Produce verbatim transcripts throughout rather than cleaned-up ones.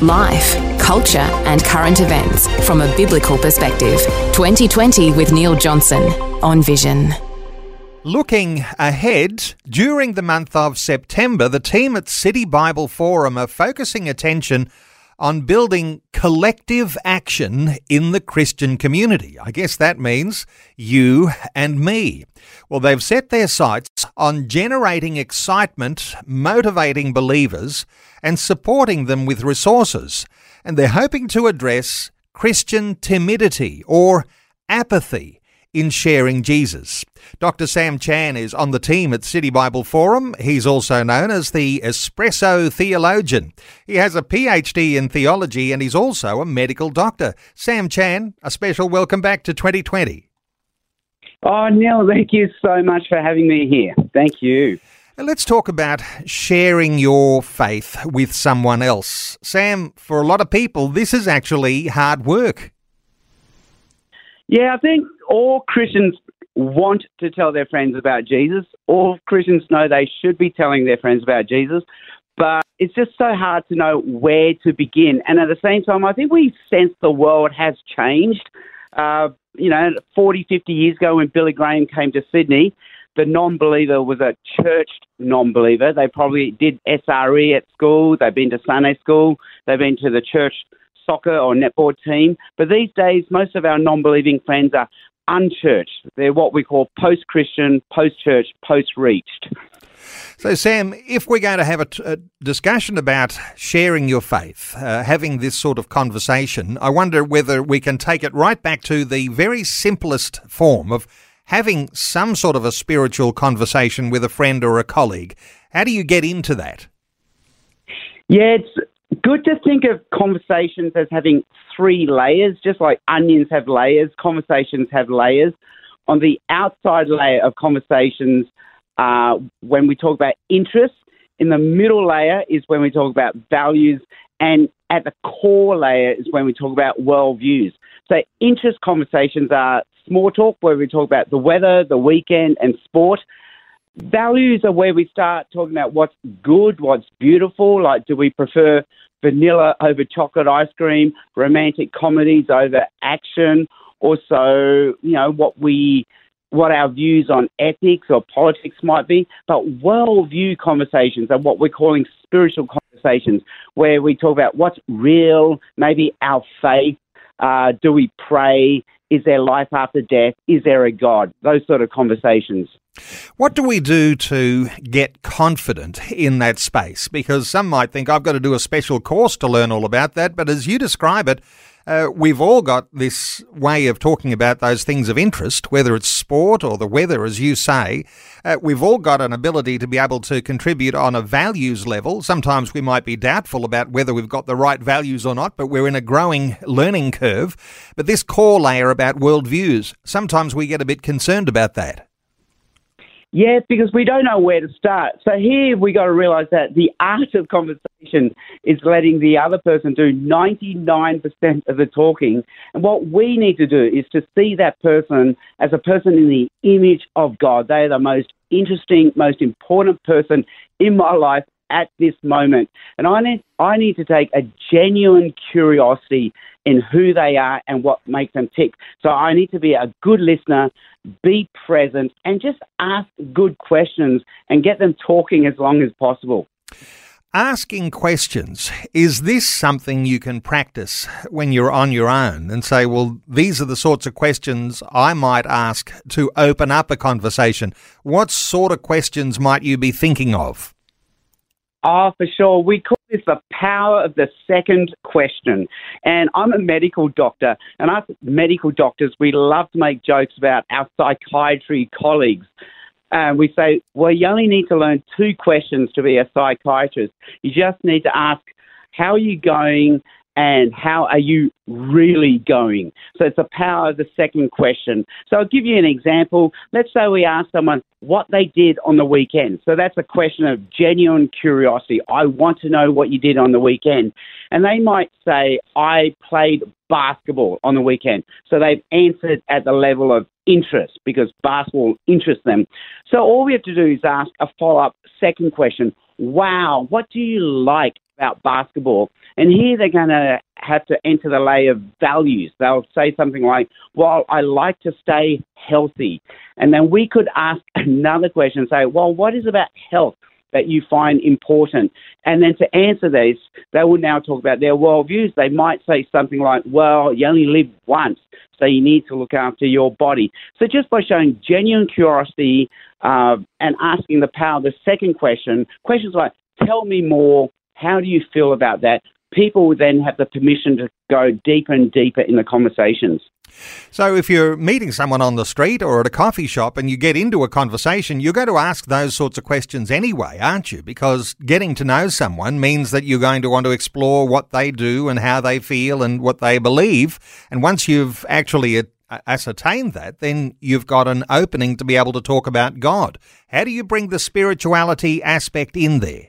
Life, culture and current events from a biblical perspective. twenty twenty with Neil Johnson on Vision. Looking ahead, during the month of September, the team at City Bible Forum are focusing attention on building collective action in the Christian community. I guess that means you and me. Well, they've set their sights on generating excitement, motivating believers, and supporting them with resources. And they're hoping to address Christian timidity or apathy in sharing Jesus. Doctor Sam Chan is on the team at City Bible Forum. He's also known as the Espresso Theologian. He has a P H D in theology and he's also a medical doctor. Sam Chan, a special welcome back to twenty twenty. Oh, Neil, thank you so much for having me here. Thank you. Let's talk about sharing your faith with someone else. Sam, for a lot of people, this is actually hard work. Yeah, I think all Christians want to tell their friends about Jesus. All Christians know they should be telling their friends about Jesus, but it's just so hard to know where to begin. And at the same time, I think we sense the world has changed. Uh, you know, forty, fifty years ago when Billy Graham came to Sydney, the non-believer was a churched non-believer. They probably did S R E at school. They've been to Sunday school. They've been to the church soccer or netball team. But these days, most of our non-believing friends are unchurched. They're what we call post-Christian, post-church, post-reached. So, Sam, if we're going to have a, t- a discussion about sharing your faith, uh, having this sort of conversation, I wonder whether we can take it right back to the very simplest form of having some sort of a spiritual conversation with a friend or a colleague. How do you get into that? Yeah, it's good to think of conversations as having three layers, just like onions have layers, conversations have layers. On the outside layer of conversations, uh, when we talk about interests, in the middle layer is when we talk about values, and at the core layer is when we talk about worldviews. So interest conversations are small talk, where we talk about the weather, the weekend, and sport. Values are where we start talking about what's good, what's beautiful, like do we prefer vanilla over chocolate ice cream, romantic comedies over action, also, you know, what we, what our views on ethics or politics might be. But worldview conversations are what we're calling spiritual conversations, where we talk about what's real, maybe our faith, uh, do we pray, is there life after death, is there a God, those sort of conversations. What do we do to get confident in that space? Because some might think, I've got to do a special course to learn all about that. But as you describe it, uh, we've all got this way of talking about those things of interest, whether it's sport or the weather, as you say. Uh, we've all got an ability to be able to contribute on a values level. Sometimes we might be doubtful about whether we've got the right values or not, but we're in a growing learning curve. But this core layer about worldviews, sometimes we get a bit concerned about that. Yes, because we don't know where to start. So here we got to realise that the art of conversation is letting the other person do ninety-nine percent of the talking. And what we need to do is to see that person as a person in the image of God. They are the most interesting, most important person in my life at this moment. And I need, I need to take a genuine curiosity in who they are and what makes them tick. So I need to be a good listener, be present, and just ask good questions and get them talking as long as possible. Asking questions, is this something you can practice when you're on your own and say, well, these are the sorts of questions I might ask to open up a conversation? What sort of questions might you be thinking of? Oh, for sure. We call this the power of the second question. And I'm a medical doctor, and us medical doctors, we love to make jokes about our psychiatry colleagues. And uh, we say, well, you only need to learn two questions to be a psychiatrist. You just need to ask, how are you going? and how are you really going? So it's the power of the second question. So I'll give you an example. Let's say we ask someone what they did on the weekend. So that's a question of genuine curiosity. I want to know what you did on the weekend. And they might say, I played basketball on the weekend. So they've answered at the level of interest because basketball interests them. So all we have to do is ask a follow-up second question. Wow, what do you like about basketball? And here they're going to have to enter the layer of values. They'll say something like, well, I like to stay healthy. And then we could ask another question and say, well, what is about health that you find important? And then to answer these, they will now talk about their worldviews. They might say something like, well, you only live once, so you need to look after your body. So just by showing genuine curiosity uh, and asking the power of the second question, questions like, tell me more, how do you feel about that? People then have the permission to go deeper and deeper in the conversations. So if you're meeting someone on the street or at a coffee shop and you get into a conversation, you're going to ask those sorts of questions anyway, aren't you? Because getting to know someone means that you're going to want to explore what they do and how they feel and what they believe. And once you've actually ascertained that, then you've got an opening to be able to talk about God. How do you bring the spirituality aspect in there?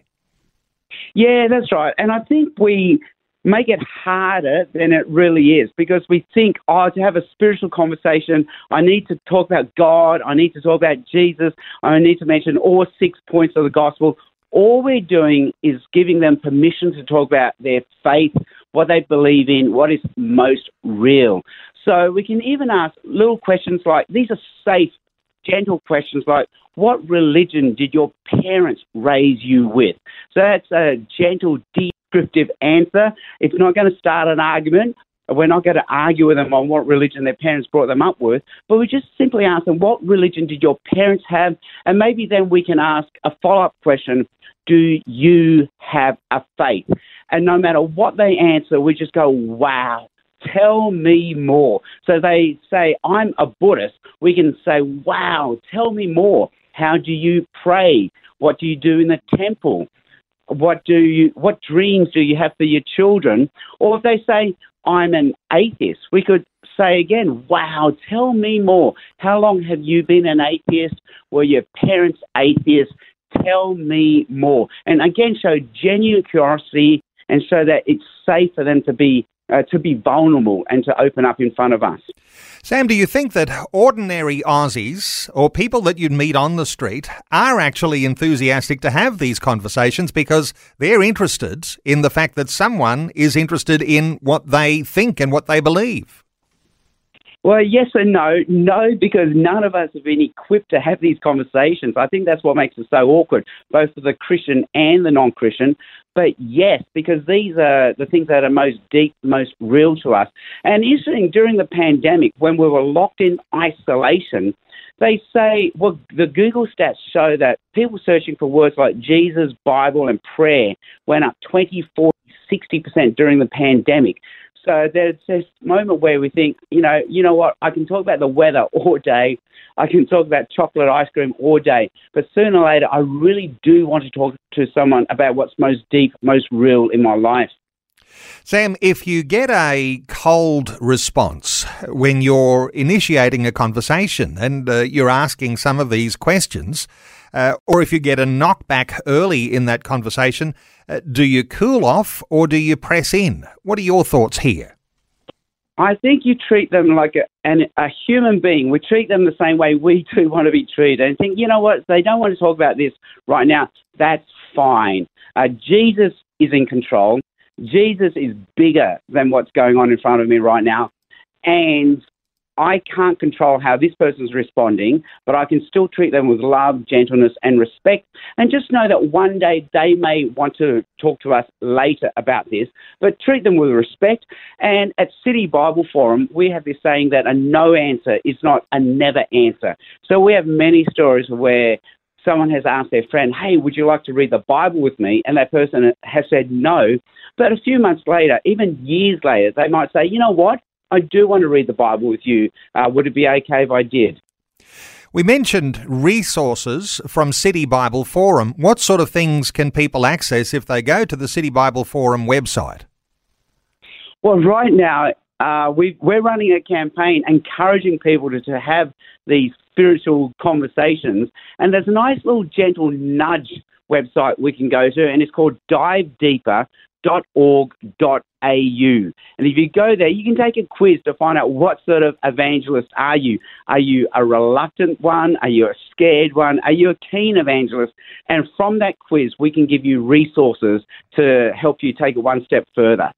Yeah, that's right. And I think we make it harder than it really is because we think, oh, to have a spiritual conversation, I need to talk about God, I need to talk about Jesus, I need to mention all six points of the gospel. All we're doing is giving them permission to talk about their faith, what they believe in, what is most real. So we can even ask little questions like, these are safe, gentle questions like, what religion did your parents raise you with? So that's a gentle, descriptive answer. It's not going to start an argument. We're not going to argue with them on what religion their parents brought them up with, but we just simply ask them, what religion did your parents have? And maybe then we can ask a follow-up question, do you have a faith? And no matter what they answer, we just go, wow, tell me more. So they say, I'm a Buddhist. We can say, wow, tell me more. How do you pray? What do you do in the temple? What do you? What dreams do you have for your children? Or if they say, I'm an atheist, we could say again, wow, tell me more. How long have you been an atheist? Were your parents atheists? Tell me more. And again, show genuine curiosity and show that it's safe for them to be Uh, to be vulnerable and to open up in front of us. Sam, do you think that ordinary Aussies or people that you'd meet on the street are actually enthusiastic to have these conversations because they're interested in the fact that someone is interested in what they think and what they believe? Well, yes and no. No, because none of us have been equipped to have these conversations. I think that's what makes it so awkward, both for the Christian and the non-Christian. But yes, because these are the things that are most deep, most real to us. And interesting, during the pandemic, when we were locked in isolation, they say, well, the Google stats show that people searching for words like Jesus, Bible, and prayer went up twenty, forty, sixty percent during the pandemic. So there's this moment where we think, you know, you know what, I can talk about the weather all day. I can talk about chocolate ice cream all day. But sooner or later, I really do want to talk to someone about what's most deep, most real in my life. Sam, if you get a cold response when you're initiating a conversation and uh, you're asking some of these questions, uh, or if you get a knockback early in that conversation, uh, do you cool off or do you press in? What are your thoughts here? I think you treat them like a, an, a human being. We treat them the same way we do want to be treated and think, you know what, they don't want to talk about this right now. That's fine. Uh, Jesus is in control. Jesus is bigger than what's going on in front of me right now, and I can't control how this person's responding, but I can still treat them with love, gentleness, and respect, and just know that one day they may want to talk to us later about this, but treat them with respect. And at City Bible Forum, we have this saying that a no answer is not a never answer. So we have many stories where someone has asked their friend, hey, would you like to read the Bible with me? And that person has said no. But a few months later, even years later, they might say, you know what, I do want to read the Bible with you. Uh, would it be okay if I did? We mentioned resources from City Bible Forum. What sort of things can people access if they go to the City Bible Forum website? Well, right now, uh, we, we're running a campaign encouraging people to, to have these spiritual conversations. And there's a nice little gentle nudge website we can go to, and it's called dive deeper dot org dot a u. And if you go there, you can take a quiz to find out what sort of evangelist are you. Are you a reluctant one? Are you a scared one? Are you a keen evangelist? And from that quiz, we can give you resources to help you take it one step further.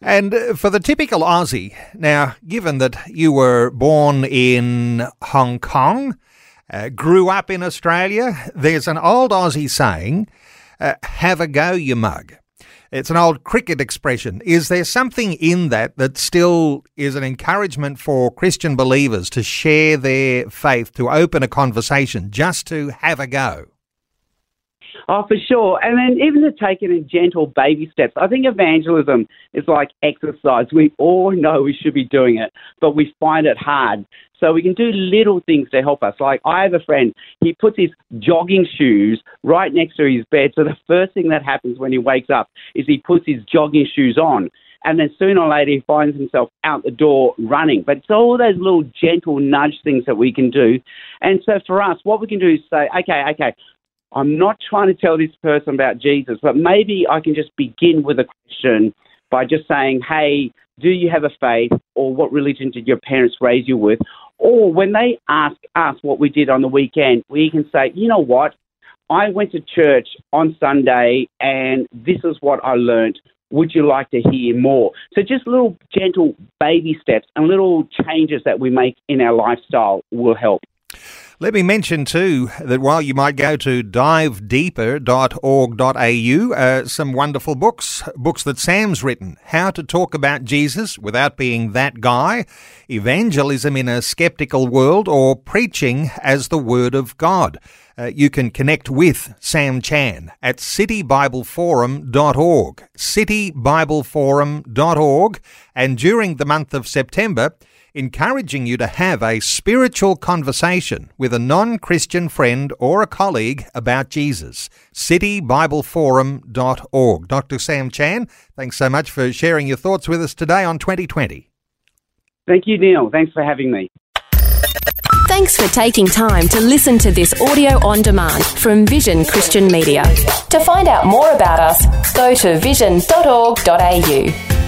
And for the typical Aussie, now, given that you were born in Hong Kong, uh, grew up in Australia, there's an old Aussie saying, uh, have a go, you mug. It's an old cricket expression. Is there something in that that still is an encouragement for Christian believers to share their faith, to open a conversation, just to have a go? Oh, for sure. And then even to take it in gentle baby steps. I think evangelism is like exercise. We all know we should be doing it, but we find it hard. So we can do little things to help us. Like I have a friend, he puts his jogging shoes right next to his bed. So the first thing that happens when he wakes up is he puts his jogging shoes on. And then sooner or later, he finds himself out the door running. But it's all those little gentle nudge things that we can do. And so for us, what we can do is say, okay, okay, I'm not trying to tell this person about Jesus, but maybe I can just begin with a question by just saying, hey, do you have a faith, or what religion did your parents raise you with? Or when they ask us what we did on the weekend, we can say, you know what, I went to church on Sunday and this is what I learned. Would you like to hear more? So just little gentle baby steps and little changes that we make in our lifestyle will help. Let me mention, too, that while you might go to dive deeper dot org dot a u, uh, some wonderful books, books that Sam's written, How to Talk About Jesus Without Being That Guy, Evangelism in a Skeptical World, or Preaching as the Word of God. Uh, you can connect with Sam Chan at city bible forum dot org, city bible forum dot org, and during the month of September, encouraging you to have a spiritual conversation with a non-Christian friend or a colleague about Jesus. city bible forum dot org. Doctor Sam Chan, thanks so much for sharing your thoughts with us today on twenty twenty. Thank you, Neil. Thanks for having me. Thanks for taking time to listen to this audio on demand from Vision Christian Media. To find out more about us, go to vision dot org dot a u.